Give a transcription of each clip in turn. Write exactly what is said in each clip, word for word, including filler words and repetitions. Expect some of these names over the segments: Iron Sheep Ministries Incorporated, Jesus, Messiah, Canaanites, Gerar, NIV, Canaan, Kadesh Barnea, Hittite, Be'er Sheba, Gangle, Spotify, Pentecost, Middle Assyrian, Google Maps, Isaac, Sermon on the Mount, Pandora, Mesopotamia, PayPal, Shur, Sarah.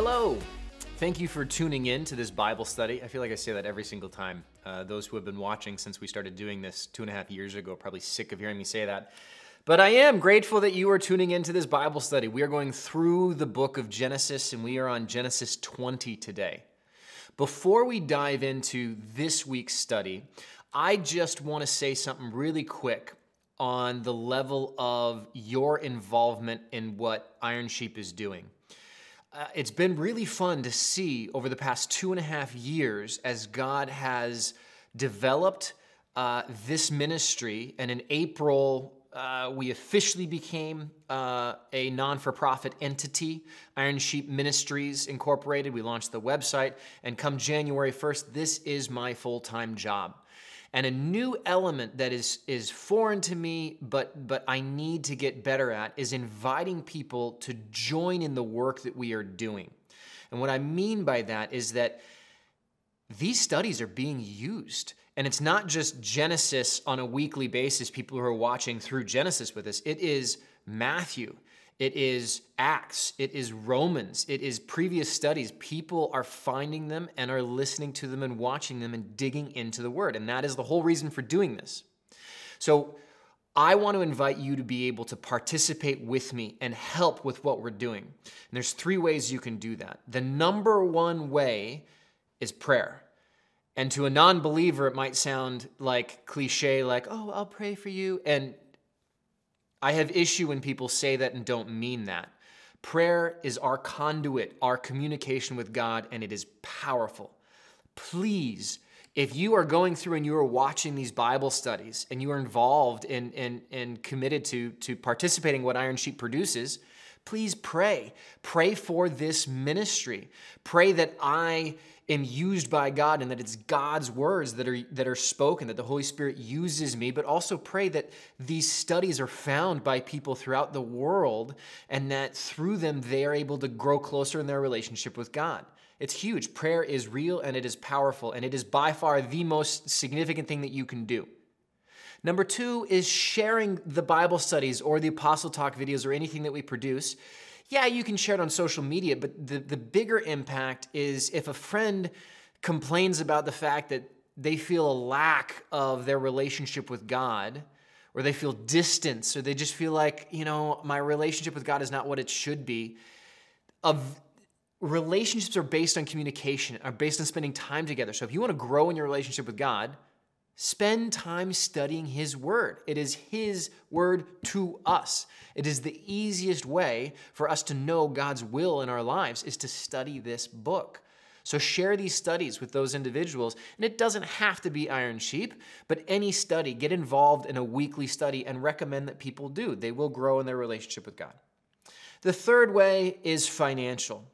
hello. Thank you for tuning in to this Bible study. I feel like I say that every single time. Uh, those who have been watching since we started doing this two and a half years ago are probably sick of hearing me say that. But I am grateful that you are tuning into this Bible study. We are going through the book of Genesis, and we are on Genesis twenty today. Before we dive into this week's study, I just want to say something really quick on the level of your involvement in what Iron Sheep is doing. Uh, it's been really fun to see over the past two and a half years as God has developed uh, this ministry. And in April, uh, we officially became uh, a non-for-profit entity, Iron Sheep Ministries Incorporated. We launched the website, and come January first, this is my full-time job. And a new element that is is foreign to me, but but I need to get better at, is inviting people to join in the work that we are doing. And what I mean by that is that these studies are being used. And it's not just Genesis on a weekly basis, people who are watching through Genesis with us. It is Matthew. It is Acts. It is Romans. It is previous studies. People are finding them and are listening to them and watching them and digging into the Word. And that is the whole reason for doing this. So I want to invite you to be able to participate with me and help with what we're doing. And there's three ways you can do that. The number one way is prayer. And to a non-believer, it might sound like cliche, like, oh, I'll pray for you. And I have issue when people say that and don't mean that. Prayer is our conduit, our communication with God, and it is powerful. Please, if you are going through and you are watching these Bible studies and you are involved and and and committed to, to participating in what Iron Sheep produces, please pray. Pray for this ministry. Pray that I am used by God and that it's God's words that are that are spoken, that the Holy Spirit uses me, but also pray that these studies are found by people throughout the world and that through them they are able to grow closer in their relationship with God. It's huge. Prayer is real and it is powerful, and it is by far the most significant thing that you can do. Number two is sharing the Bible studies or the Apostle Talk videos or anything that we produce. Yeah, you can share it on social media, but the, the bigger impact is if a friend complains about the fact that they feel a lack of their relationship with God, or they feel distance, or they just feel like, you know, my relationship with God is not what it should be. Of relationships are based on communication, are based on spending time together. So if you want to grow in your relationship with God, spend time studying His Word. It is His Word to us. It is the easiest way for us to know God's will in our lives is to study this book. So share these studies with those individuals. And it doesn't have to be Iron Sheep, but any study. Get involved in a weekly study and recommend that people do. They will grow in their relationship with God. The third way is financial.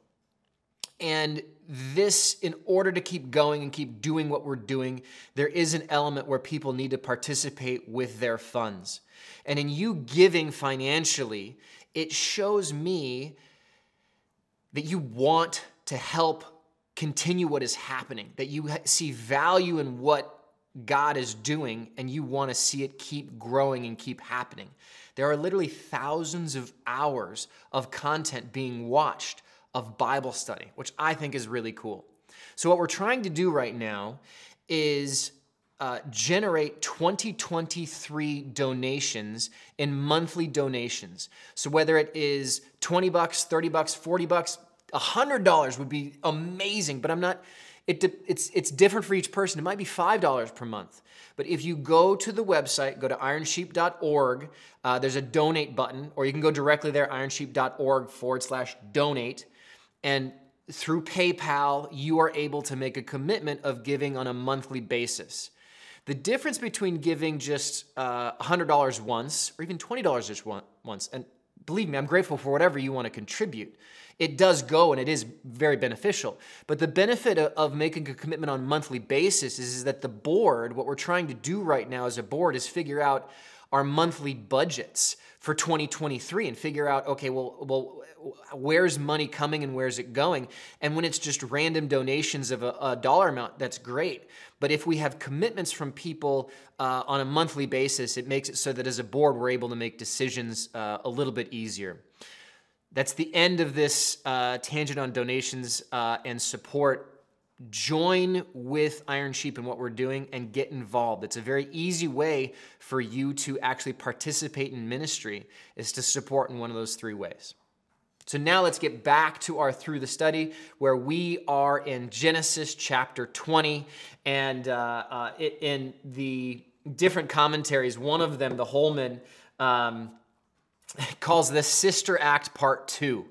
And this, in order to keep going and keep doing what we're doing, there is an element where people need to participate with their funds. And in you giving financially, it shows me that you want to help continue what is happening, that you see value in what God is doing, and you want to see it keep growing and keep happening. There are literally thousands of hours of content being watched of Bible study, which I think is really cool. So what we're trying to do right now is uh, generate twenty twenty-three donations in monthly donations. So whether it is twenty bucks, thirty bucks, forty bucks, one hundred dollars would be amazing, but I'm not, it, it's, it's different for each person. It might be five dollars per month. But if you go to the website, go to iron sheep dot org, uh, there's a donate button, or you can go directly there, ironsheep.org forward slash donate. And through PayPal, you are able to make a commitment of giving on a monthly basis. The difference between giving just uh, one hundred dollars once or even twenty dollars just one, once, and believe me, I'm grateful for whatever you want to contribute. It does go and it is very beneficial. But the benefit of, of making a commitment on a monthly basis is, is that the board, what we're trying to do right now as a board is figure out our monthly budgets for twenty twenty-three and figure out, okay, well, well, where's money coming and where's it going? And when it's just random donations of a, a dollar amount, that's great. But if we have commitments from people uh, on a monthly basis, it makes it so that as a board, we're able to make decisions uh, a little bit easier. That's the end of this uh, tangent on donations uh, and support. Join with Iron Sheep in what we're doing and get involved. It's a very easy way for you to actually participate in ministry, is to support in one of those three ways. So now let's get back to our Through the Study, where we are in Genesis chapter twenty, and uh, uh, it, in the different commentaries, one of them, the Holman, um, calls this Sister Act Part two.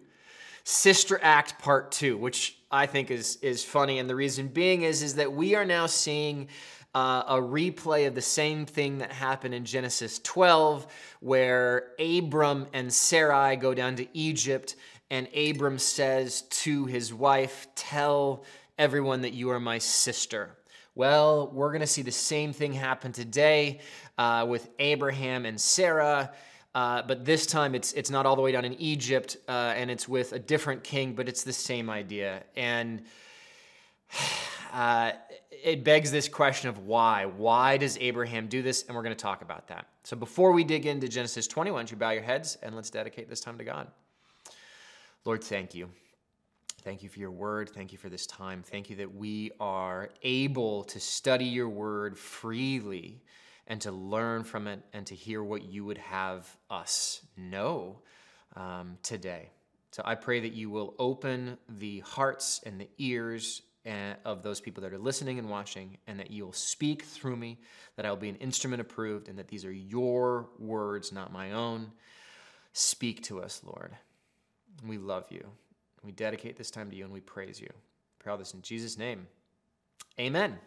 Sister Act Part two, which I think is is funny, and the reason being is, is that we are now seeing Uh, a replay of the same thing that happened in Genesis twelve, where Abram and Sarai go down to Egypt, and Abram says to his wife, "Tell everyone that you are my sister." Well, we're going to see the same thing happen today uh, with Abraham and Sarah, uh, but this time it's it's not all the way down in Egypt, uh, and it's with a different king, but it's the same idea. And Uh, it begs this question of why. Why does Abraham do this? And we're going to talk about that. So before we dig into Genesis twenty, why don't you bow your heads and let's dedicate this time to God. Lord, thank you. Thank you for your word. Thank you for this time. Thank you that we are able to study your word freely and to learn from it and to hear what you would have us know um, today. So I pray that you will open the hearts and the ears of those people that are listening and watching, and that you'll speak through me, that I'll be an instrument approved, and that these are your words, not my own. Speak to us, Lord. We love you. We dedicate this time to you, and we praise you. I pray all this in Jesus' name. Amen.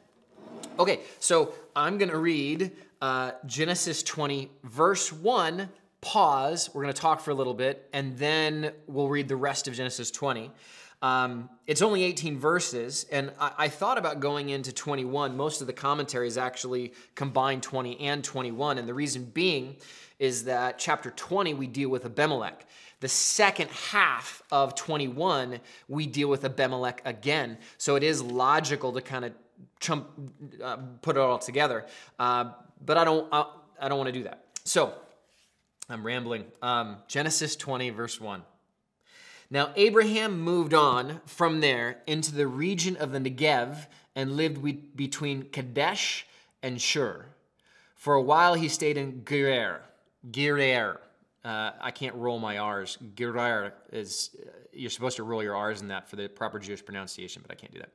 Okay, so I'm going to read uh, Genesis twenty, verse one, pause. We're going to talk for a little bit, and then we'll read the rest of Genesis twenty. Um, it's only eighteen verses, and I, I thought about going into twenty-one. Most of the commentaries actually combine twenty and twenty-one, and the reason being is that chapter twenty, we deal with Abimelech. The second half of twenty-one, we deal with Abimelech again, so it is logical to kind of chump, uh, put it all together, uh, but I don't, I, I don't want to do that. So, I'm rambling. Um, Genesis twenty, verse one. Now Abraham moved on from there into the region of the Negev and lived we- between Kadesh and Shur. For a while he stayed in Gerar. Gerar. Uh, I can't roll my R's. Gerar is, uh, you're supposed to roll your R's in that for the proper Jewish pronunciation, but I can't do that.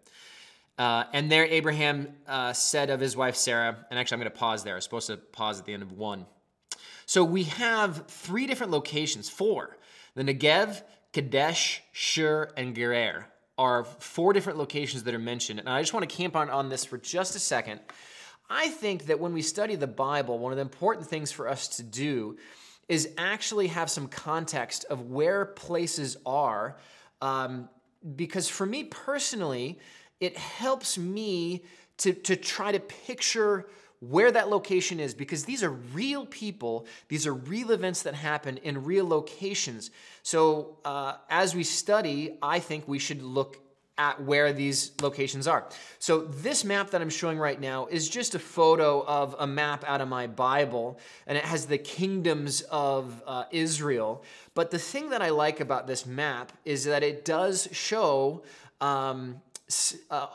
Uh, and there Abraham uh, said of his wife Sarah, and actually I'm going to pause there. I was supposed to pause at the end of one. So we have three different locations, four. The Negev, Kadesh, Shur, and Gerar are four different locations that are mentioned. And I just want to camp on, on this for just a second. I think that when we study the Bible, one of the important things for us to do is actually have some context of where places are. Um, because for me personally, it helps me to, to try to picture where that location is, because these are real people, these are real events that happen in real locations. So uh, as we study, I think we should look at where these locations are. So this map that I'm showing right now is just a photo of a map out of my Bible, and it has the kingdoms of uh, Israel. But the thing that I like about this map is that it does show um, uh,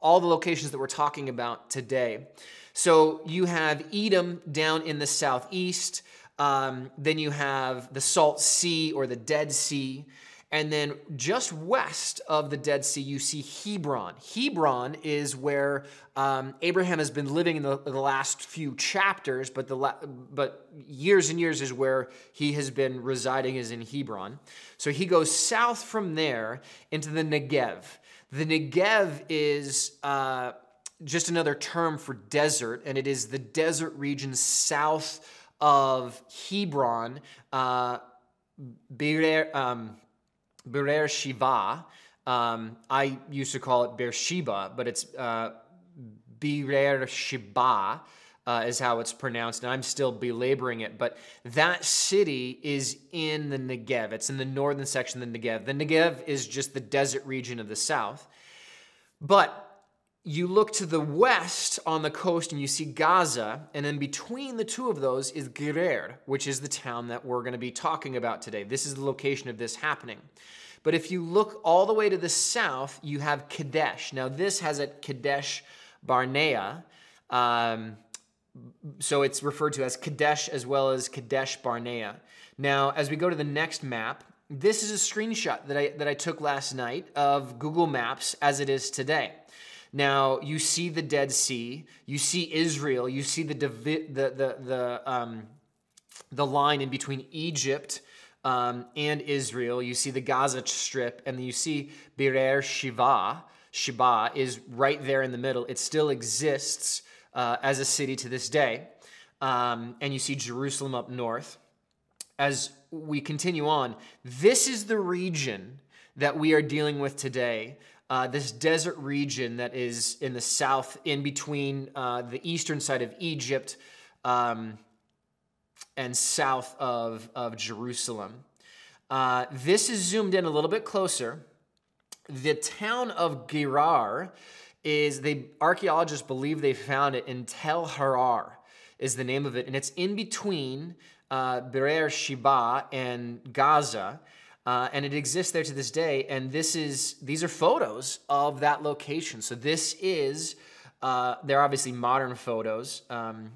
all the locations that we're talking about today. So you have Edom down in the southeast, um, then you have the Salt Sea or the Dead Sea, and then just west of the Dead Sea, you see Hebron. Hebron is where um, Abraham has been living in the, the last few chapters, but the la- but years and years is where he has been residing, is in Hebron. So he goes south from there into the Negev. The Negev is uh, just another term for desert, and it is the desert region south of Hebron, uh, Be'er, um, Be'er Sheba. Um, I used to call it Be'er Sheba, but it's uh, Be'er Sheba uh, is how it's pronounced, and I'm still belaboring it, but that city is in the Negev. It's in the northern section of the Negev. The Negev is just the desert region of the south, but you look to the west on the coast and you see Gaza, and then between the two of those is Gerar, which is the town that we're going to be talking about today. This is the location of this happening. But if you look all the way to the south, you have Kadesh. Now this has a Kadesh Barnea. Um, so it's referred to as Kadesh as well as Kadesh Barnea. Now, as we go to the next map, this is a screenshot that I, that I took last night of Google Maps as it is today. Now, you see the Dead Sea, you see Israel, you see the divi- the the the um, the line in between Egypt um, and Israel, you see the Gaza Strip, and you see Be'er Sheba. Sheba is right there in the middle. It still exists uh, as a city to this day. Um, and you see Jerusalem up north. As we continue on, this is the region that we are dealing with today. Uh, this desert region that is in the south, in between uh, the eastern side of Egypt um, and south of, of Jerusalem. Uh, this is zoomed in a little bit closer. The town of Gerar is, the archaeologists believe they found it in Tel Haror is the name of it. And it's in between uh, Be'er Sheba and Gaza. Uh, and it exists there to this day. And this is these are photos of that location. So this is, uh, they're obviously modern photos, um,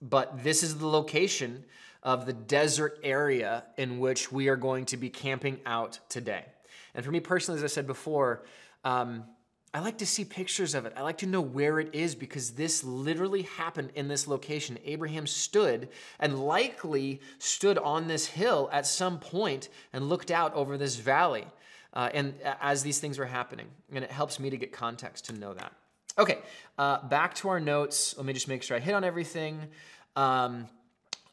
but this is the location of the desert area in which we are going to be camping out today. And for me personally, as I said before, um, I like to see pictures of it. I like to know where it is because this literally happened in this location. Abraham stood and likely stood on this hill at some point and looked out over this valley uh, and uh, as these things were happening. And it helps me to get context to know that. Okay, uh, back to our notes. Let me just make sure I hit on everything. Um,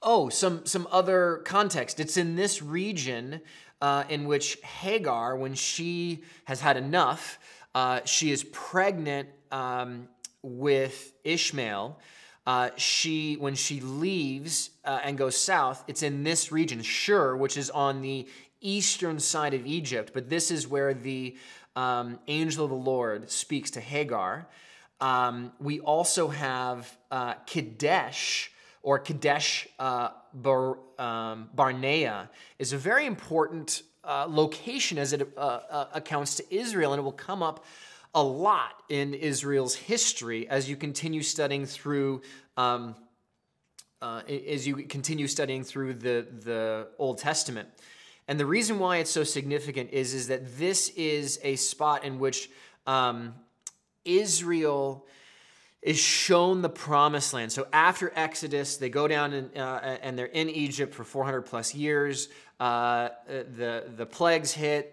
oh, some, some other context. It's in this region uh, in which Hagar, when she has had enough, Uh, she is pregnant um, with Ishmael. Uh, she, when she leaves uh, and goes south, it's in this region, Shur, which is on the eastern side of Egypt. But this is where the um, angel of the Lord speaks to Hagar. Um, we also have uh, Kadesh, or Kadesh uh, Bar- um, Barnea, is a very important Uh, location as it uh, uh, accounts to Israel, and it will come up a lot in Israel's history as you continue studying through um, uh, as you continue studying through the the Old Testament. And the reason why it's so significant is is that this is a spot in which um, Israel is shown the promised land. So after Exodus, they go down and, uh, and they're in Egypt for four hundred plus years. Uh, the, the plagues hit,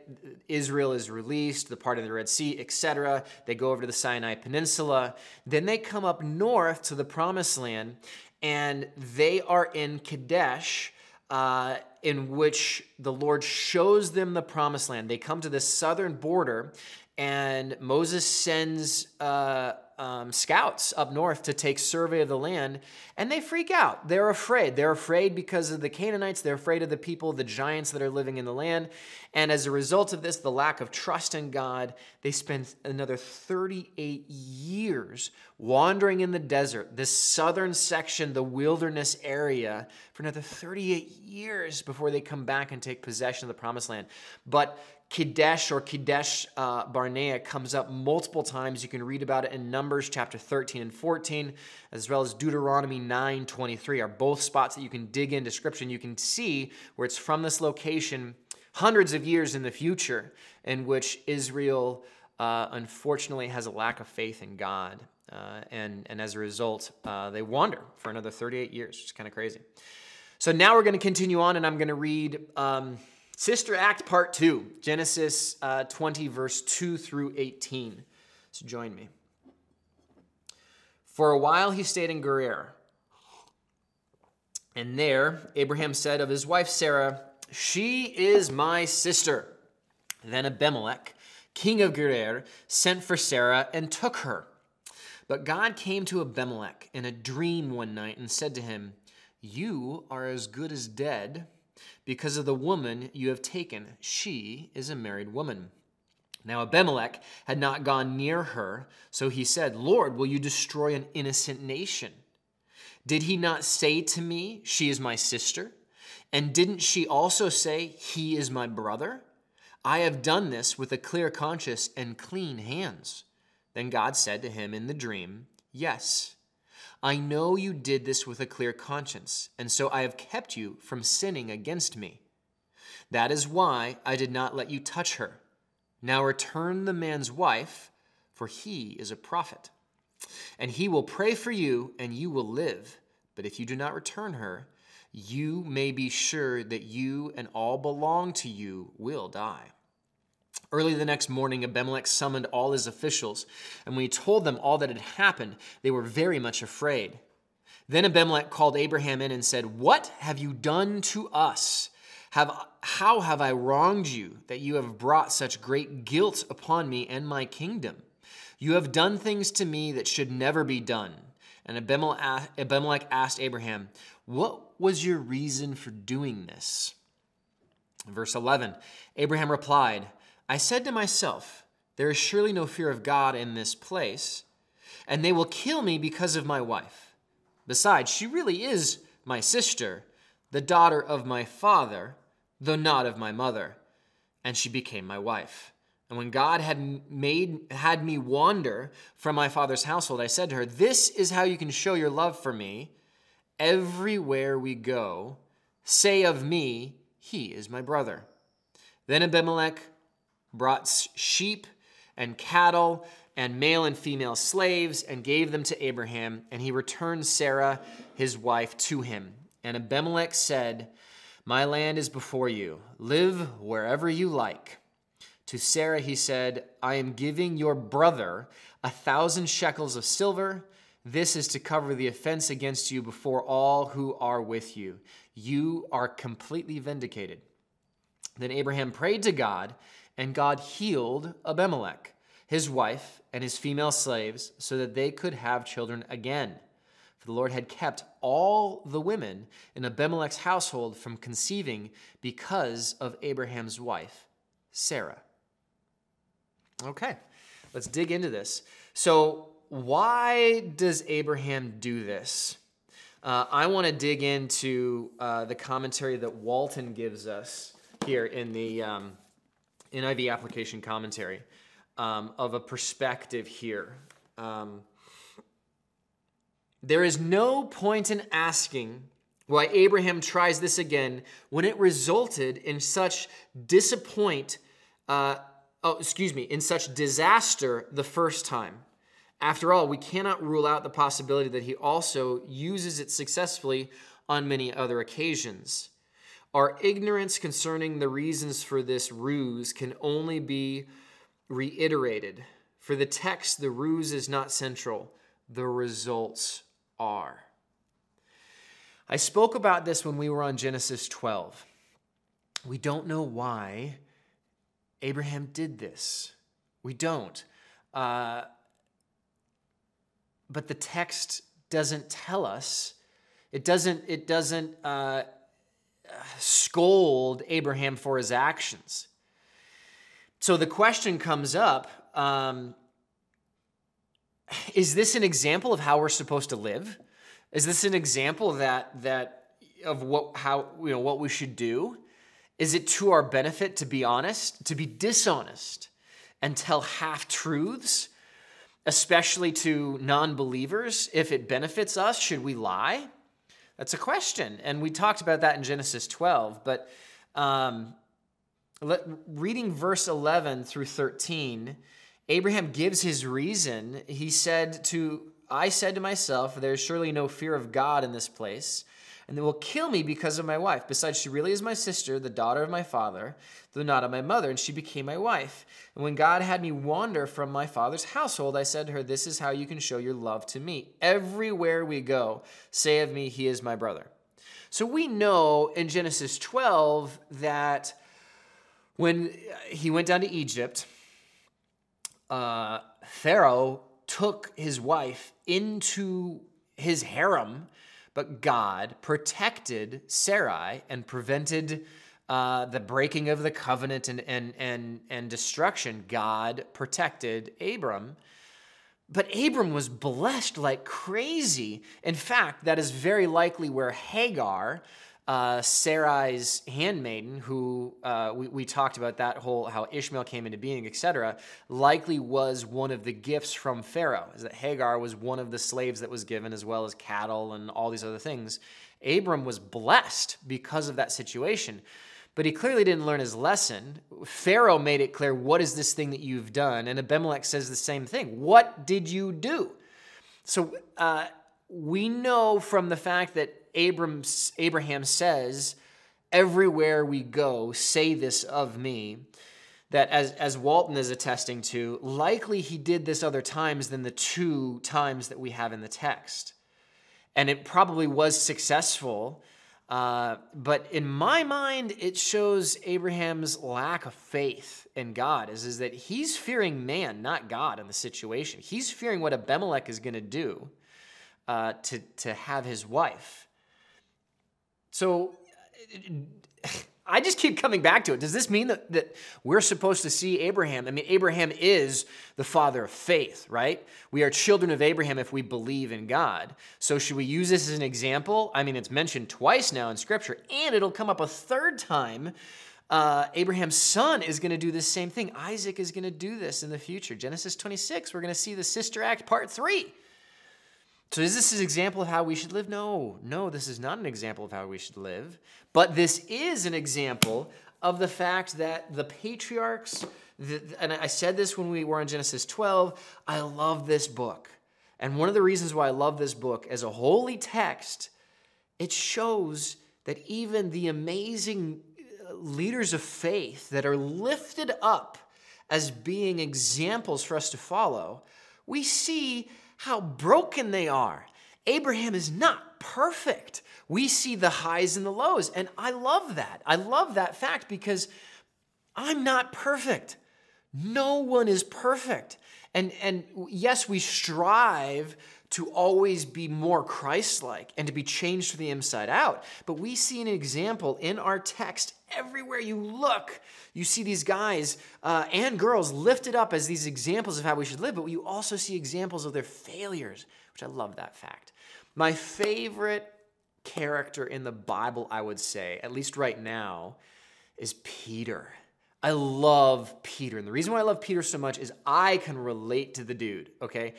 Israel is released, the part of the Red Sea, et cetera. They go over to the Sinai Peninsula. Then they come up north to the promised land, and they are in Kadesh, uh, in which the Lord shows them the promised land. They come to the southern border, and Moses sends uh, um, scouts up north to take survey of the land, and they freak out. They're afraid. They're afraid because of the Canaanites. They're afraid of the people, the giants that are living in the land. And as a result of this, the lack of trust in God, they spend another thirty-eight years wandering in the desert, this southern section, the wilderness area, for another thirty-eight years before they come back and take possession of the promised land. But Kadesh or Kadesh uh, Barnea comes up multiple times. You can read about it in Numbers chapter thirteen and fourteen, as well as Deuteronomy nine twenty-three are both spots that you can dig in description. You can see where it's from this location hundreds of years in the future in which Israel uh, unfortunately has a lack of faith in God. Uh, and, and as a result, uh, they wander for another thirty-eight years. It's kind of crazy. So now we're going to continue on, and I'm going to read... Um, Sister Act Part two, Genesis uh, twenty, verse two through eighteen. So join me. For a while he stayed in Gerar. And there Abraham said of his wife Sarah, "She is my sister." Then Abimelech, king of Gerar, sent for Sarah and took her. But God came to Abimelech in a dream one night and said to him, "You are as good as dead. Because of the woman you have taken, she is a married woman. Now Abimelech had not gone near her, so he said, "Lord, will you destroy an innocent nation? Did he not say to me, 'She is my sister'? And didn't she also say, 'He is my brother'? I have done this with a clear conscience and clean hands." Then God said to him in the dream, "Yes, I know you did this with a clear conscience, and so I have kept you from sinning against me. That is why I did not let you touch her. Now return the man's wife, for he is a prophet. And he will pray for you, and you will live. But if you do not return her, you may be sure that you and all belong to you will die." Early the next morning, Abimelech summoned all his officials, and when he told them all that had happened, they were very much afraid. Then Abimelech called Abraham in and said, "What have you done to us? Have, how have I wronged you that you have brought such great guilt upon me and my kingdom? You have done things to me that should never be done." And Abimelech asked Abraham, "What was your reason for doing this?" In verse eleven, Abraham replied, "I said to myself, 'There is surely no fear of God in this place, and they will kill me because of my wife. Besides, she really is my sister, the daughter of my father, though not of my mother.' And she became my wife. And when God had made had me wander from my father's household, I said to her, 'This is how you can show your love for me. Everywhere we go, say of me, he is my brother.' Then Abimelech brought sheep and cattle and male and female slaves and gave them to Abraham, and he returned Sarah, his wife, to him. And Abimelech said, 'My land is before you. Live wherever you like.' To Sarah he said, 'I am giving your brother a thousand shekels of silver. This is to cover the offense against you before all who are with you. You are completely vindicated.' Then Abraham prayed to God, and God healed Abimelech, his wife, and his female slaves, so that they could have children again. For the Lord had kept all the women in Abimelech's household from conceiving because of Abraham's wife, Sarah." Okay, let's dig into this. So why does Abraham do this? Uh, I want to dig into uh, the commentary that Walton gives us here in the um, N I V application commentary um, of a perspective here. Um, there is no point in asking why Abraham tries this again when it resulted in such disappoint, uh, oh, excuse me, in such disaster the first time. After all, we cannot rule out the possibility that he also uses it successfully on many other occasions. Our ignorance concerning the reasons for this ruse can only be reiterated. For the text, the ruse is not central. The results are. I spoke about this when we were on Genesis twelve. We don't know why Abraham did this. We don't. Uh, but the text doesn't tell us. It doesn't, it doesn't, uh, scold Abraham for his actions. So the question comes up, um, is this an example of how we're supposed to live? Is this an example that that of what how you know what we should do? Is it to our benefit to be honest, to be dishonest, and tell half-truths, especially to non-believers? If it benefits us, should we lie? That's a question, and we talked about that in Genesis twelve, but um, let, reading verse eleven through thirteen, Abraham gives his reason. He said to, "I said to myself, there is surely no fear of God in this place, and they will kill me because of my wife. Besides, she really is my sister, the daughter of my father, though not of my mother, and she became my wife. And when God had me wander from my father's household, I said to her, 'This is how you can show your love to me. Everywhere we go, say of me, he is my brother.'" So we know in Genesis twelve that when he went down to Egypt, uh, Pharaoh took his wife into his harem, but God protected Sarai and prevented uh, the breaking of the covenant and, and, and, and destruction, God protected Abram. But Abram was blessed like crazy. In fact, that is very likely where Hagar, uh, Sarai's handmaiden, who uh, we, we talked about that whole how Ishmael came into being, et cetera, likely was one of the gifts from Pharaoh, is that Hagar was one of the slaves that was given, as well as cattle and all these other things. Abram was blessed because of that situation. But he clearly didn't learn his lesson. Pharaoh made it clear, what is this thing that you've done? And Abimelech says the same thing. What did you do? So uh, we know from the fact that Abram, Abraham says, everywhere we go, say this of me, that as, as Walton is attesting to, likely he did this other times than the two times that we have in the text. And it probably was successful. Uh, but in my mind, it shows Abraham's lack of faith in God, is, is that he's fearing man, not God, in the situation. He's fearing what Abimelech is going to do uh, to, to have his wife. So I just keep coming back to it. Does this mean that, that we're supposed to see Abraham? I mean, Abraham is the father of faith, right? We are children of Abraham if we believe in God. So should we use this as an example? I mean, it's mentioned twice now in Scripture, and it'll come up a third time. Uh, Abraham's son is going to do the same thing. Isaac is going to do this in the future. Genesis twenty-six, we're going to see the sister act part three. So is this an example of how we should live? No, no, this is not an example of how we should live. But this is an example of the fact that the patriarchs, the, and I said this when we were on Genesis twelve, I love this book. And one of the reasons why I love this book as a holy text, it shows that even the amazing leaders of faith that are lifted up as being examples for us to follow, we see how broken they are. Abraham is not perfect. We see the highs and the lows, and I love that. I love that fact because I'm not perfect. No one is perfect. And, and yes, we strive to always be more Christ-like and to be changed from the inside out. But we see an example in our text. Everywhere you look, you see these guys uh, and girls lifted up as these examples of how we should live, but you also see examples of their failures, which I love that fact. My favorite character in the Bible, I would say, at least right now, is Peter. I love Peter. And the reason why I love Peter so much is I can relate to the dude, okay?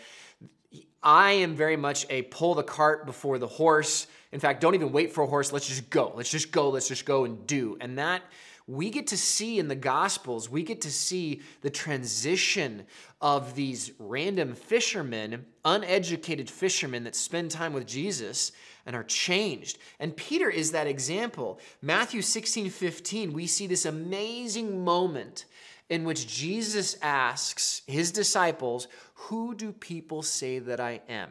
I am very much a pull the cart before the horse. In fact, don't even wait for a horse. Let's just go. Let's just go. Let's just go and do. And that we get to see in the Gospels, we get to see the transition of these random fishermen, uneducated fishermen that spend time with Jesus and are changed. And Peter is that example. Matthew sixteen fifteen, we see this amazing moment in which Jesus asks his disciples, "Who do people say that I am?"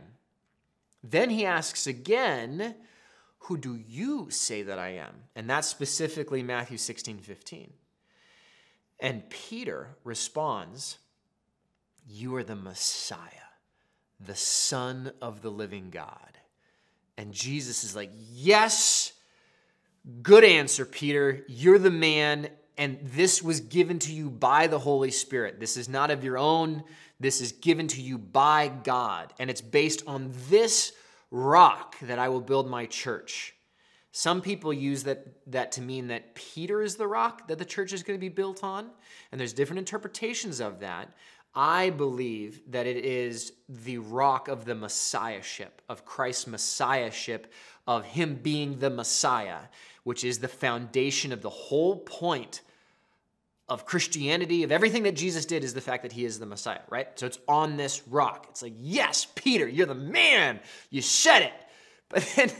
Then he asks again, "Who do you say that I am?" And that's specifically Matthew sixteen fifteen. And Peter responds, "You are the Messiah, the Son of the living God." And Jesus is like, "Yes, good answer, Peter. You're the man. And this was given to you by the Holy Spirit. This is not of your own. This is given to you by God. And it's based on this rock that I will build my church." Some people use that, that to mean that Peter is the rock that the church is going to be built on. And there's different interpretations of that. I believe that it is the rock of the Messiahship, of Christ's Messiahship, of him being the Messiah, which is the foundation of the whole point of Christianity, of everything that Jesus did, is the fact that he is the Messiah, right? So it's on this rock. It's like, yes, Peter, you're the man. You said it. But then,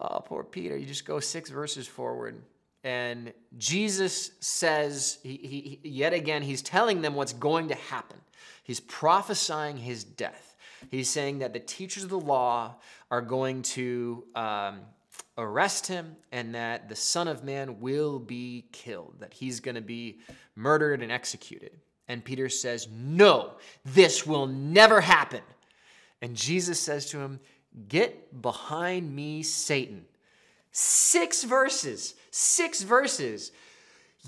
oh, poor Peter, you just go six verses forward. And Jesus says, he, he, yet again, he's telling them what's going to happen. He's prophesying his death. He's saying that the teachers of the law are going to um, arrest him, and that the Son of Man will be killed, that he's going to be murdered and executed. And Peter says, "No, this will never happen." And Jesus says to him, "Get behind me, Satan." Six verses, Six verses.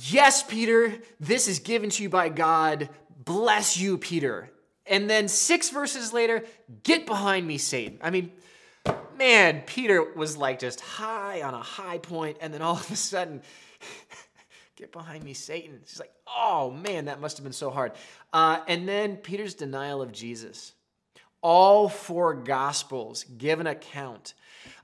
Yes, Peter, this is given to you by God. Bless you, Peter. And then six verses later, get behind me, Satan. I mean, man, Peter was like just high on a high point, and then all of a sudden, get behind me, Satan. She's like, oh, man, that must have been so hard. Uh, and then Peter's denial of Jesus. All four Gospels give an account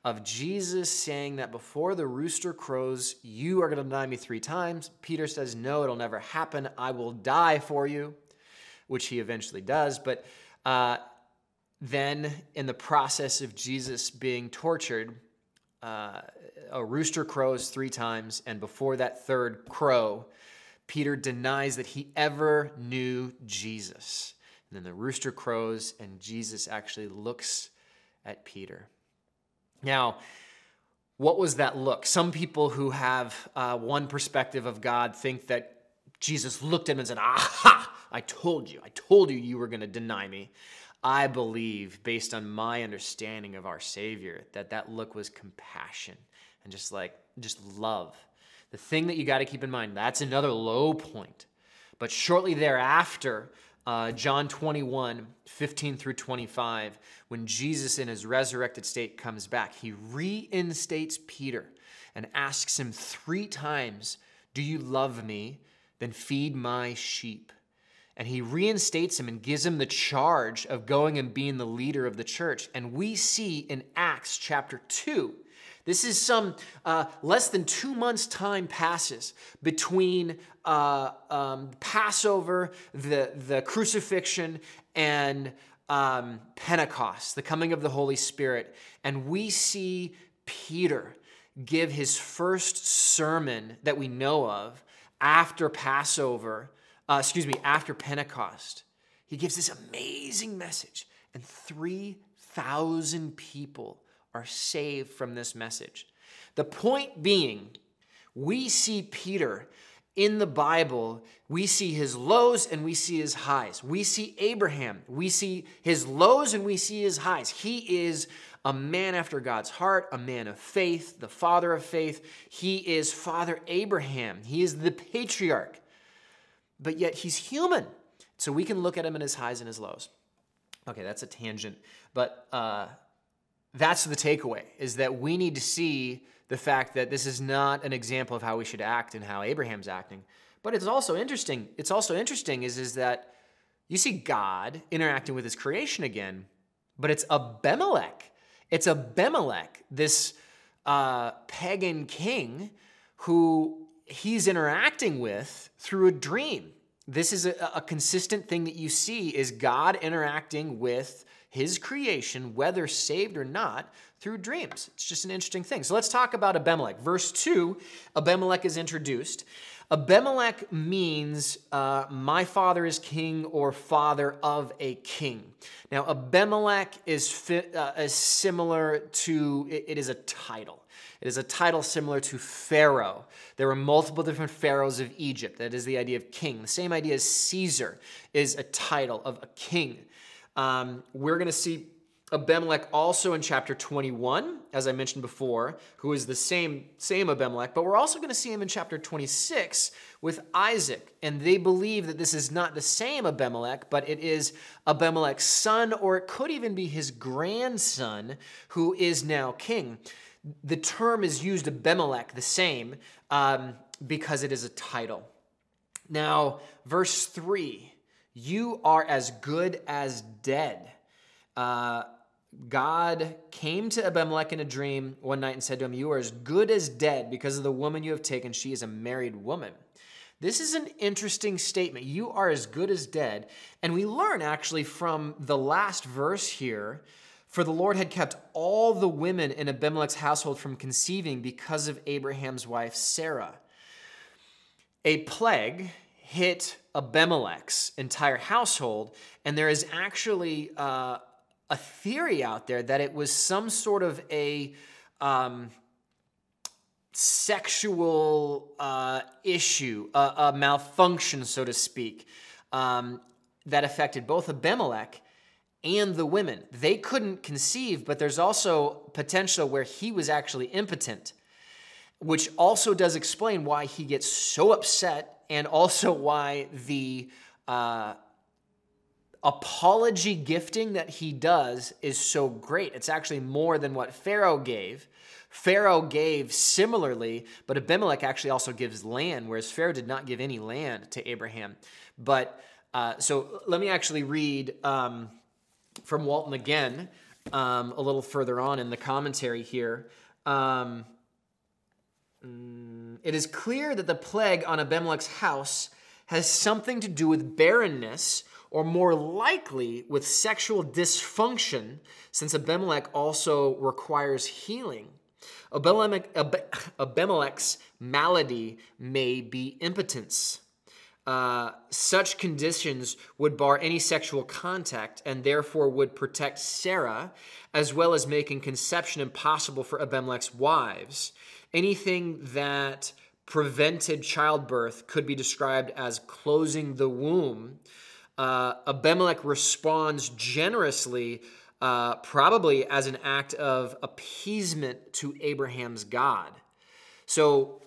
of Jesus saying that before the rooster crows, you are going to deny me three times. Peter says, no, it'll never happen. I will die for you, which he eventually does. But uh, then in the process of Jesus being tortured, uh, a rooster crows three times. And before that third crow, Peter denies that he ever knew Jesus. And then the rooster crows and Jesus actually looks at Peter. Now, what was that look? Some people who have uh, one perspective of God think that Jesus looked at him and said, aha, I told you, I told you you were going to deny me. I believe, based on my understanding of our Savior, that that look was compassion and just like, just love. The thing that you got to keep in mind, that's another low point. But shortly thereafter, Uh, John twenty-one, fifteen through twenty-five, when Jesus in his resurrected state comes back, he reinstates Peter and asks him three times, do you love me? Then feed my sheep. And he reinstates him and gives him the charge of going and being the leader of the church. And we see in Acts chapter two, this is some uh, less than two months' time passes between uh, um, Passover, the, the crucifixion, and um, Pentecost, the coming of the Holy Spirit. And we see Peter give his first sermon that we know of after Passover, uh, excuse me, after Pentecost. He gives this amazing message, and three thousand people are saved from this message. The point being, we see Peter in the Bible, we see his lows and we see his highs. We see Abraham, we see his lows and we see his highs. He is a man after God's heart, a man of faith, the father of faith. He is Father Abraham. He is the patriarch, but yet he's human. So we can look at him in his highs and his lows. Okay, that's a tangent, but uh, That's the takeaway, is that we need to see the fact that this is not an example of how we should act and how Abraham's acting. But it's also interesting. It's also interesting is, is that you see God interacting with his creation again, but it's Abimelech. It's Abimelech, this uh, pagan king who he's interacting with through a dream. This is a, a consistent thing that you see is God interacting with his creation, whether saved or not, through dreams. It's just an interesting thing. So let's talk about Abimelech. Verse two, Abimelech is introduced. Abimelech means uh, my father is king or father of a king. Now, Abimelech is, fi- uh, is similar to, it, it is a title. It is a title similar to Pharaoh. There were multiple different pharaohs of Egypt. That is the idea of king. The same idea as Caesar is a title of a king. Um, we're going to see Abimelech also in chapter twenty-one, as I mentioned before, who is the same, same Abimelech, but we're also going to see him in chapter twenty-six with Isaac. And they believe that this is not the same Abimelech, but it is Abimelech's son, or it could even be his grandson, who is now king. The term is used, Abimelech, the same, um, because it is a title. Now, verse three, you are as good as dead. Uh, God came to Abimelech in a dream one night and said to him, you are as good as dead because of the woman you have taken. She is a married woman. This is an interesting statement. You are as good as dead. And we learn actually from the last verse here, for the Lord had kept all the women in Abimelech's household from conceiving because of Abraham's wife, Sarah. A plague hit Abimelech's entire household, and there is actually uh, a theory out there that it was some sort of a um, sexual uh, issue, a, a malfunction, so to speak, um, that affected both Abimelech and the women. They couldn't conceive, but there's also potential where he was actually impotent. which also does explain why he gets so upset and also why the uh, apology gifting that he does is so great. It's actually more than what Pharaoh gave. Pharaoh gave similarly, but Abimelech actually also gives land, whereas Pharaoh did not give any land to Abraham. But uh, so let me actually read um, from Walton again um, a little further on in the commentary here. Um, it is clear that the plague on Abimelech's house has something to do with barrenness, or more likely with sexual dysfunction, since Abimelech also requires healing. Abimelech, Ab- Abimelech's malady may be impotence. Uh, such conditions would bar any sexual contact and therefore would protect Sarah, as well as making conception impossible for Abimelech's wives. Anything that prevented childbirth could be described as closing the womb. Uh, Abimelech responds generously, uh, probably as an act of appeasement to Abraham's God. So,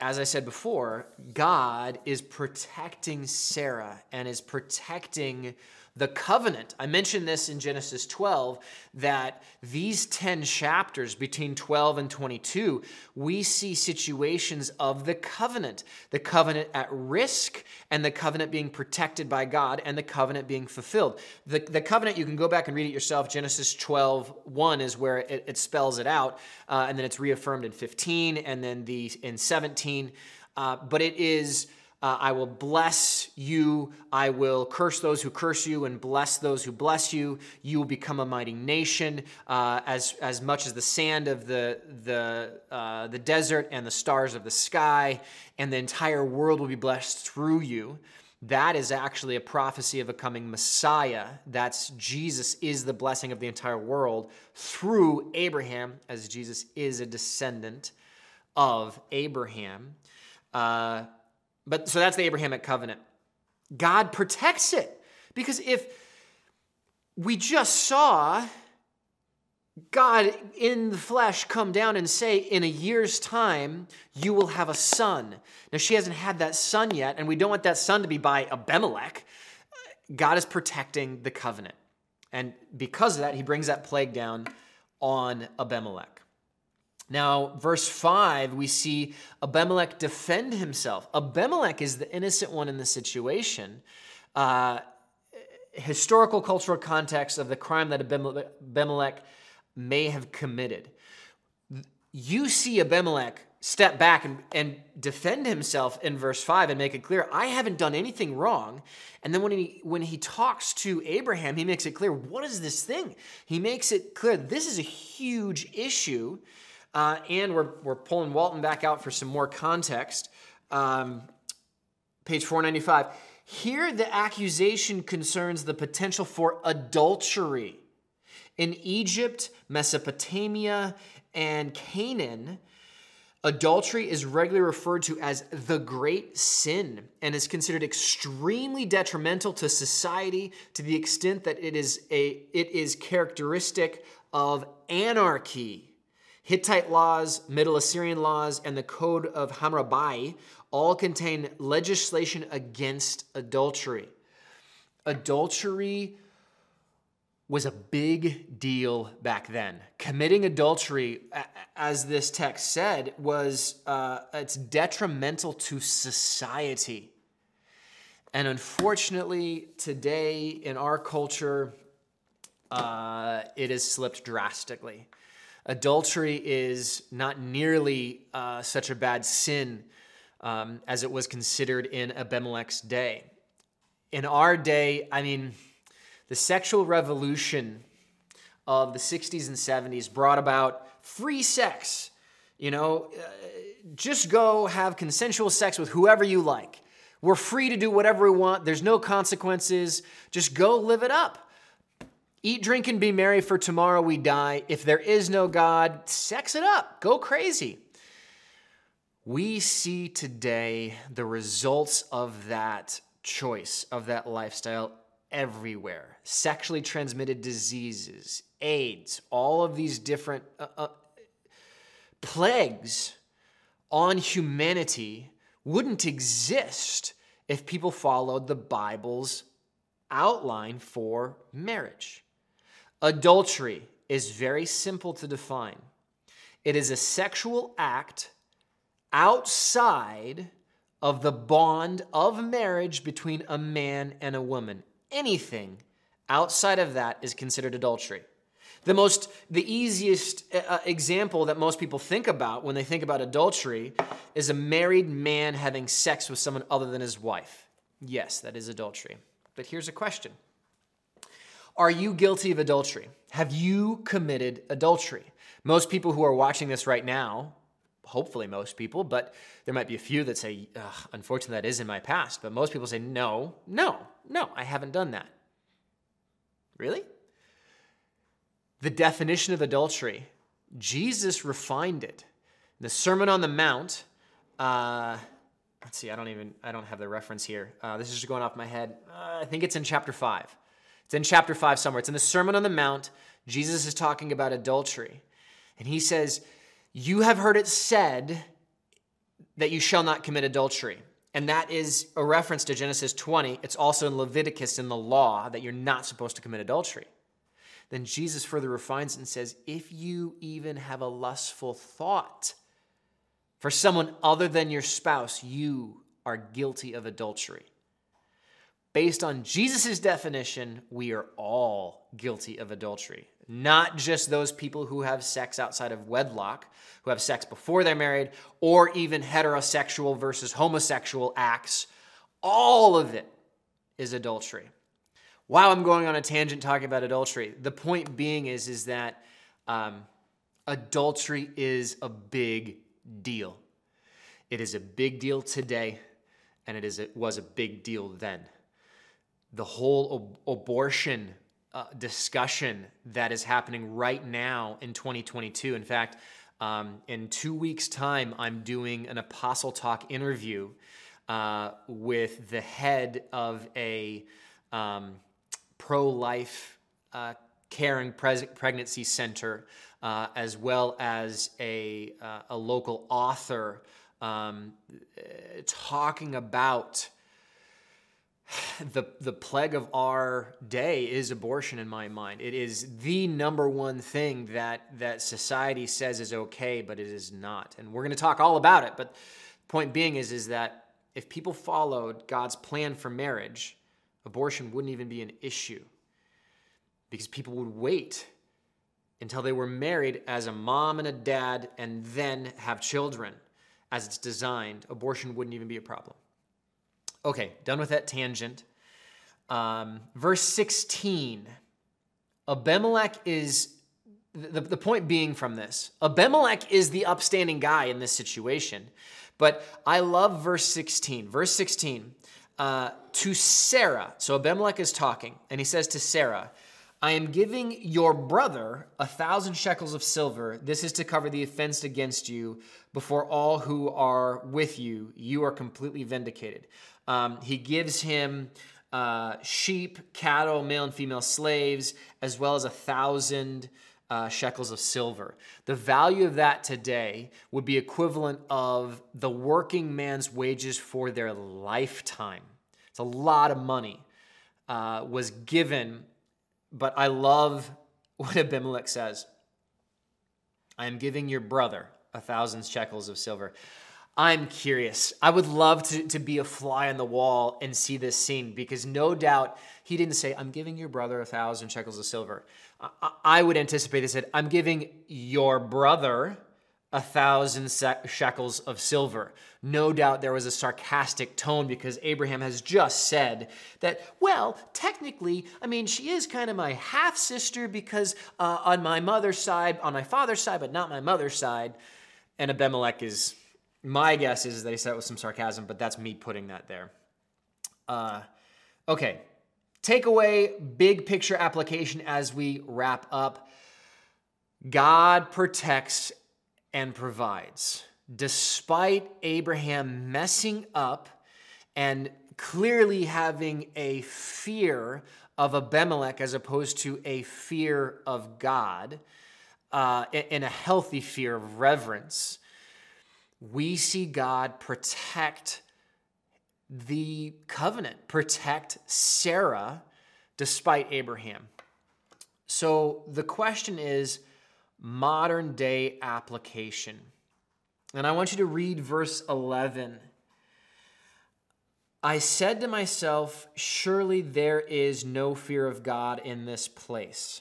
as I said before, God is protecting Sarah and is protecting the covenant. I mentioned this in Genesis twelve, that these ten chapters between twelve and twenty-two, we see situations of the covenant, the covenant at risk and the covenant being protected by God and the covenant being fulfilled. The, the covenant, you can go back and read it yourself. Genesis twelve, one is where it, it spells it out, uh, and then it's reaffirmed in fifteen and then the in seventeen. Uh, but it is... Uh, I will bless you, I will curse those who curse you and bless those who bless you. You will become a mighty nation uh, as, as much as the sand of the, the, uh, the desert and the stars of the sky, and the entire world will be blessed through you. That is actually a prophecy of a coming Messiah. That's Jesus is the blessing of the entire world through Abraham, as Jesus is a descendant of Abraham. Uh, But so that's the Abrahamic covenant. God protects it, because if we just saw God in the flesh come down and say, in a year's time, you will have a son. Now, she hasn't had that son yet, and we don't want that son to be by Abimelech. God is protecting the covenant. And because of that, he brings that plague down on Abimelech. Now, verse five, we see Abimelech defend himself. Abimelech is the innocent one in the situation. Uh, historical cultural context of the crime that Abimelech may have committed. You see Abimelech step back and, and defend himself in verse five and make it clear, I haven't done anything wrong. And then when he when he talks to Abraham, he makes it clear, what is this thing? He makes it clear, this is a huge issue. Uh, and we're we're pulling Walton back out for some more context. Um, page four ninety-five. Here, the accusation concerns the potential for adultery. In Egypt, Mesopotamia, and Canaan, adultery is regularly referred to as the great sin and is considered extremely detrimental to society to the extent that it is a it is characteristic of anarchy. Hittite laws, Middle Assyrian laws, and the Code of Hammurabi all contain legislation against adultery. Adultery was a big deal back then. Committing adultery, as this text said, was uh, it's detrimental to society. And unfortunately, today in our culture, uh, it has slipped drastically. Adultery is not nearly uh, such a bad sin um, as it was considered in Abimelech's day. In our day, I mean, the sexual revolution of the sixties and seventies brought about free sex. You know, uh, just go have consensual sex with whoever you like. We're free to do whatever we want. There's no consequences. Just go live it up. Eat, drink, and be merry, for tomorrow we die. If there is no God, sex it up. Go crazy. We see today the results of that choice, of that lifestyle everywhere. Sexually transmitted diseases, AIDS, all of these different uh, uh, plagues on humanity wouldn't exist if people followed the Bible's outline for marriage. Adultery is very simple to define. It is a sexual act outside of the bond of marriage between a man and a woman. Anything outside of that is considered adultery. The most, the easiest uh, example that most people think about when they think about adultery is a married man having sex with someone other than his wife. Yes, that is adultery. But here's a question. Are you guilty of adultery? Have you committed adultery? Most people who are watching this right now, hopefully most people, but there might be a few that say, unfortunately, that is in my past. But most people say, no, no, no, I haven't done that. Really? The definition of adultery, Jesus refined it. The Sermon on the Mount, uh, let's see, I don't even, I don't have the reference here. Uh, this is just going off my head. Uh, I think it's in chapter five. It's in chapter five somewhere. It's in the Sermon on the Mount. Jesus is talking about adultery. And he says, you have heard it said that you shall not commit adultery. And that is a reference to Genesis twenty. It's also in Leviticus in the law that you're not supposed to commit adultery. Then Jesus further refines it and says, if you even have a lustful thought for someone other than your spouse, you are guilty of adultery. Based on Jesus' definition, we are all guilty of adultery. Not just those people who have sex outside of wedlock, who have sex before they're married, or even heterosexual versus homosexual acts. All of it is adultery. Wow, I'm going on a tangent talking about adultery. The point being is, is that um, adultery is a big deal. It is a big deal today, and it is it was a big deal then. The whole ob- abortion uh, discussion that is happening right now in twenty twenty-two. In fact, um, in two weeks' time, I'm doing an Apostle Talk interview uh, with the head of a um, pro-life uh, care and pre- pregnancy center, uh, as well as a, uh, a local author um, uh, talking about the the plague of our day is abortion, in my mind. It is the number one thing that, that society says is okay, but it is not. And we're going to talk all about it, but the point being is, is that if people followed God's plan for marriage, abortion wouldn't even be an issue because people would wait until they were married as a mom and a dad and then have children. As it's designed, abortion wouldn't even be a problem. Okay, done with that tangent. Um, verse sixteen, Abimelech is, the, the point being from this, Abimelech is the upstanding guy in this situation. But I love verse sixteen. Verse sixteen, Uh, to Sarah. So Abimelech is talking, and he says to Sarah, I am giving your brother a thousand shekels of silver. This is to cover the offense against you before all who are with you. You are completely vindicated. Um, he gives him uh, sheep, cattle, male and female slaves, as well as a thousand uh, shekels of silver. The value of that today would be equivalent of the working man's wages for their lifetime. It's a lot of money uh, was given, but I love what Abimelech says. I am giving your brother a thousand shekels of silver. I'm curious. I would love to, to be a fly on the wall and see this scene because no doubt he didn't say, I'm giving your brother a thousand shekels of silver. I, I would anticipate they said, I'm giving your brother a thousand shekels of silver. No doubt there was a sarcastic tone because Abraham has just said that, well, technically, I mean, she is kind of my half-sister because uh, on my mother's side, on my father's side, but not my mother's side. And Abimelech is, my guess is that he said it with some sarcasm, but that's me putting that there. Uh, okay, takeaway, big picture application as we wrap up. God protects and provides. Despite Abraham messing up and clearly having a fear of Abimelech as opposed to a fear of God, uh, and a healthy fear of reverence, we see God protect the covenant, protect Sarah despite Abraham. So the question is modern day application. And I want you to read verse eleven. I said to myself, surely there is no fear of God in this place.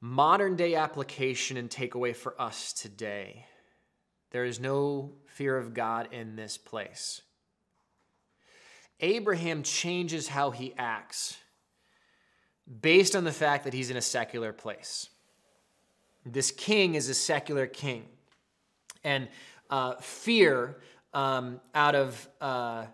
Modern day application and takeaway for us today. There is no fear of God in this place. Abraham changes how he acts based on the fact that he's in a secular place. This king is a secular king. And uh, fear um, out of uh,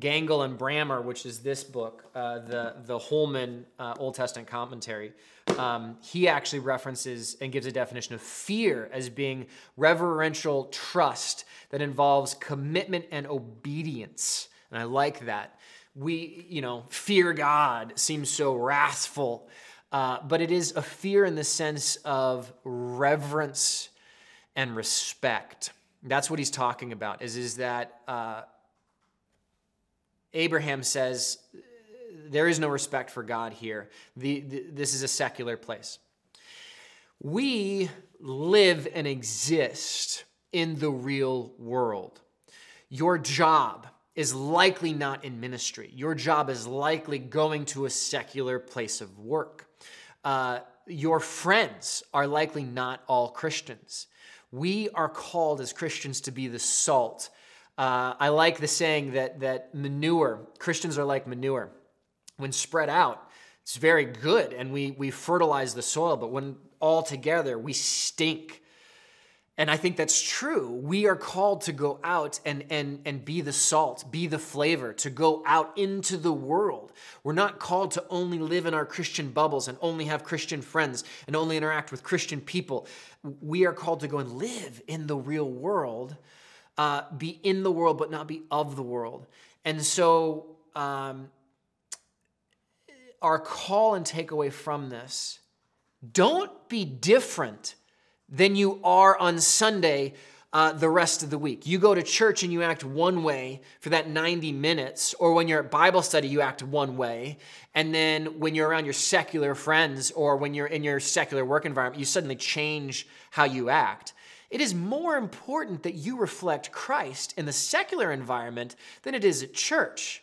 Gangle and Brammer, which is this book, uh, the, the Holman uh, Old Testament commentary, um, he actually references and gives a definition of fear as being reverential trust that involves commitment and obedience. And I like that. We, you know, fear God seems so wrathful, uh, but it is a fear in the sense of reverence and respect. That's what he's talking about, is, is that uh, Abraham says, there is no respect for God here. The, the, this is a secular place. We live and exist in the real world. Your job is likely not in ministry. Your job is likely going to a secular place of work. Uh, your friends are likely not all Christians. We are called as Christians to be the salt. Uh, I like the saying that that manure, Christians are like manure. When spread out, it's very good, and we we fertilize the soil, but when all together, we stink. And I think that's true. We are called to go out and, and, and be the salt, be the flavor, to go out into the world. We're not called to only live in our Christian bubbles and only have Christian friends and only interact with Christian people. We are called to go and live in the real world, uh, be in the world, but not be of the world. And so um, our call and takeaway from this, don't be different than you are on Sunday uh, the rest of the week. You go to church and you act one way for that ninety minutes, or when you're at Bible study, you act one way. And then when you're around your secular friends or when you're in your secular work environment, you suddenly change how you act. It is more important that you reflect Christ in the secular environment than it is at church.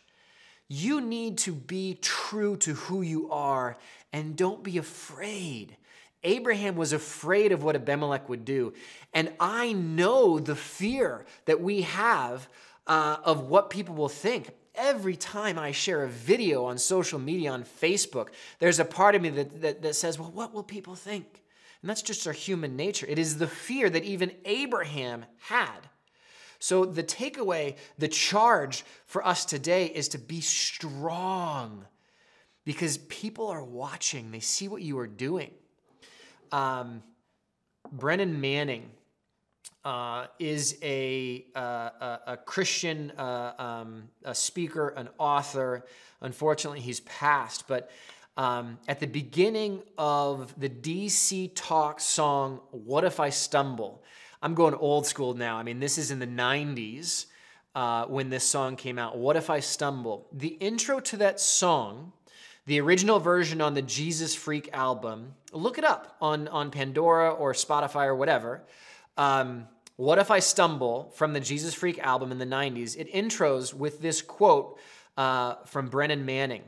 You need to be true to who you are, and don't be afraid. Abraham was afraid of what Abimelech would do. And I know the fear that we have uh, of what people will think. Every time I share a video on social media, on Facebook, there's a part of me that, that, that says, well, what will people think? And that's just our human nature. It is the fear that even Abraham had. So the takeaway, the charge for us today is to be strong, because people are watching. They see what you are doing. Um, Brennan Manning uh, is a, uh, a, a Christian uh, um, a speaker, an author. Unfortunately, he's passed. But um, at the beginning of the D C Talk song, What If I Stumble? I'm going old school now. I mean, this is in the nineties uh, when this song came out, What If I Stumble? The intro to that song, the original version on the Jesus Freak album, look it up on, on Pandora or Spotify or whatever. Um, What If I Stumble from the Jesus Freak album in the nineties? It intros with this quote uh, from Brennan Manning.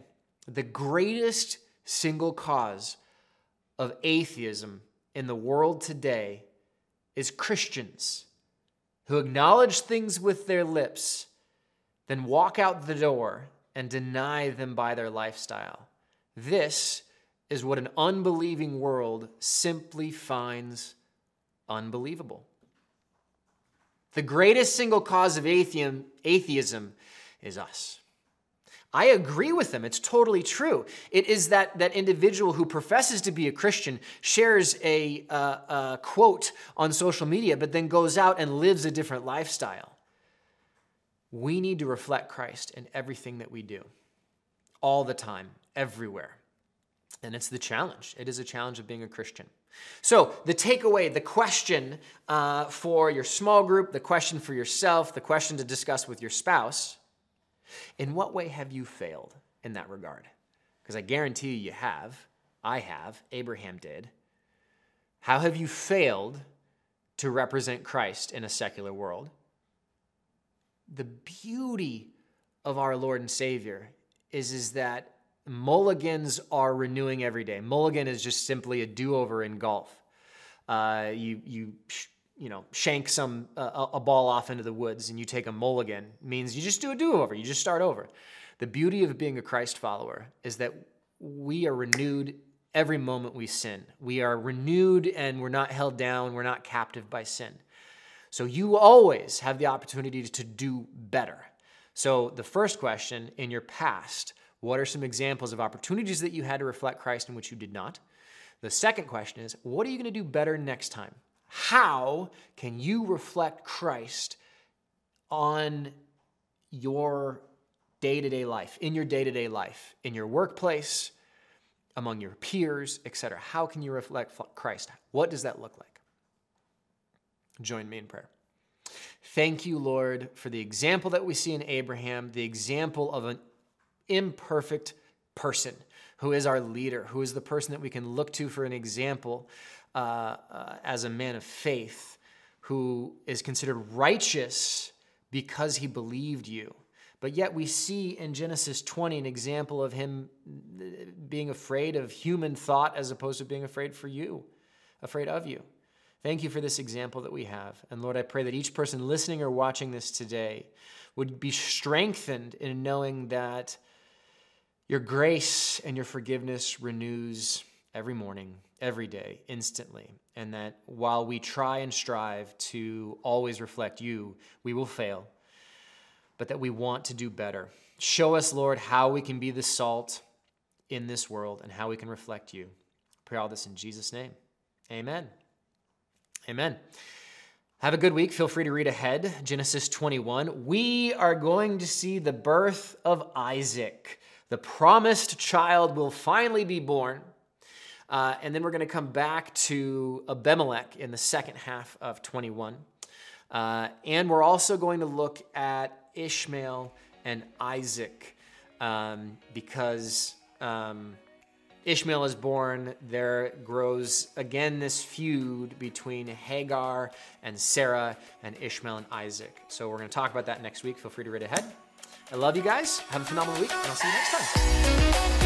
The greatest single cause of atheism in the world today is Christians who acknowledge things with their lips, then walk out the door and deny them by their lifestyle. This is what an unbelieving world simply finds unbelievable. The greatest single cause of atheism, atheism is us. I agree with them. It's totally true. It is that, that individual who professes to be a Christian, shares a, uh, a quote on social media, but then goes out and lives a different lifestyle. We need to reflect Christ in everything that we do, all the time, everywhere. And it's the challenge. It is a challenge of being a Christian. So the takeaway, the question uh, for your small group, the question for yourself, the question to discuss with your spouse, in what way have you failed in that regard? Because I guarantee you, you have. I have. Abraham did. How have you failed to represent Christ in a secular world? The beauty of our Lord and Savior is, is that mulligans are renewing every day. Mulligan is just simply a do-over in golf. Uh, you you you know shank some uh, a ball off into the woods and you take a mulligan. It means you just do a do-over. You just start over. The beauty of being a Christ follower is that we are renewed every moment we sin. We are renewed and we're not held down. We're not captive by sin. So you always have the opportunity to do better. So the first question, in your past, what are some examples of opportunities that you had to reflect Christ in which you did not? The second question is, what are you going to do better next time? How can you reflect Christ on your day-to-day life, in your day-to-day life, in your workplace, among your peers, et cetera? How can you reflect Christ? What does that look like? Join me in prayer. Thank you, Lord, for the example that we see in Abraham, the example of an imperfect person who is our leader, who is the person that we can look to for an example uh, uh, as a man of faith, who is considered righteous because he believed you. But yet we see in Genesis twenty an example of him being afraid of human thought as opposed to being afraid for you, afraid of you. Thank you for this example that we have. And Lord, I pray that each person listening or watching this today would be strengthened in knowing that your grace and your forgiveness renews every morning, every day, instantly. And that while we try and strive to always reflect you, we will fail, but that we want to do better. Show us, Lord, how we can be the salt in this world and how we can reflect you. I pray all this in Jesus' name. Amen. Amen. Have a good week. Feel free to read ahead. Genesis twenty-one. We are going to see the birth of Isaac. The promised child will finally be born. Uh, and then we're going to come back to Abimelech in the second half of twenty-one. Uh, and we're also going to look at Ishmael and Isaac um, because... Um, Ishmael is born, there grows again this feud between Hagar and Sarah and Ishmael and Isaac. So we're going to talk about that next week. Feel free to read ahead. I love you guys. Have a phenomenal week, and I'll see you next time.